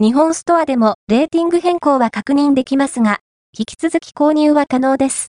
日本ストアでもレーティング変更は確認できますが、引き続き購入は可能です。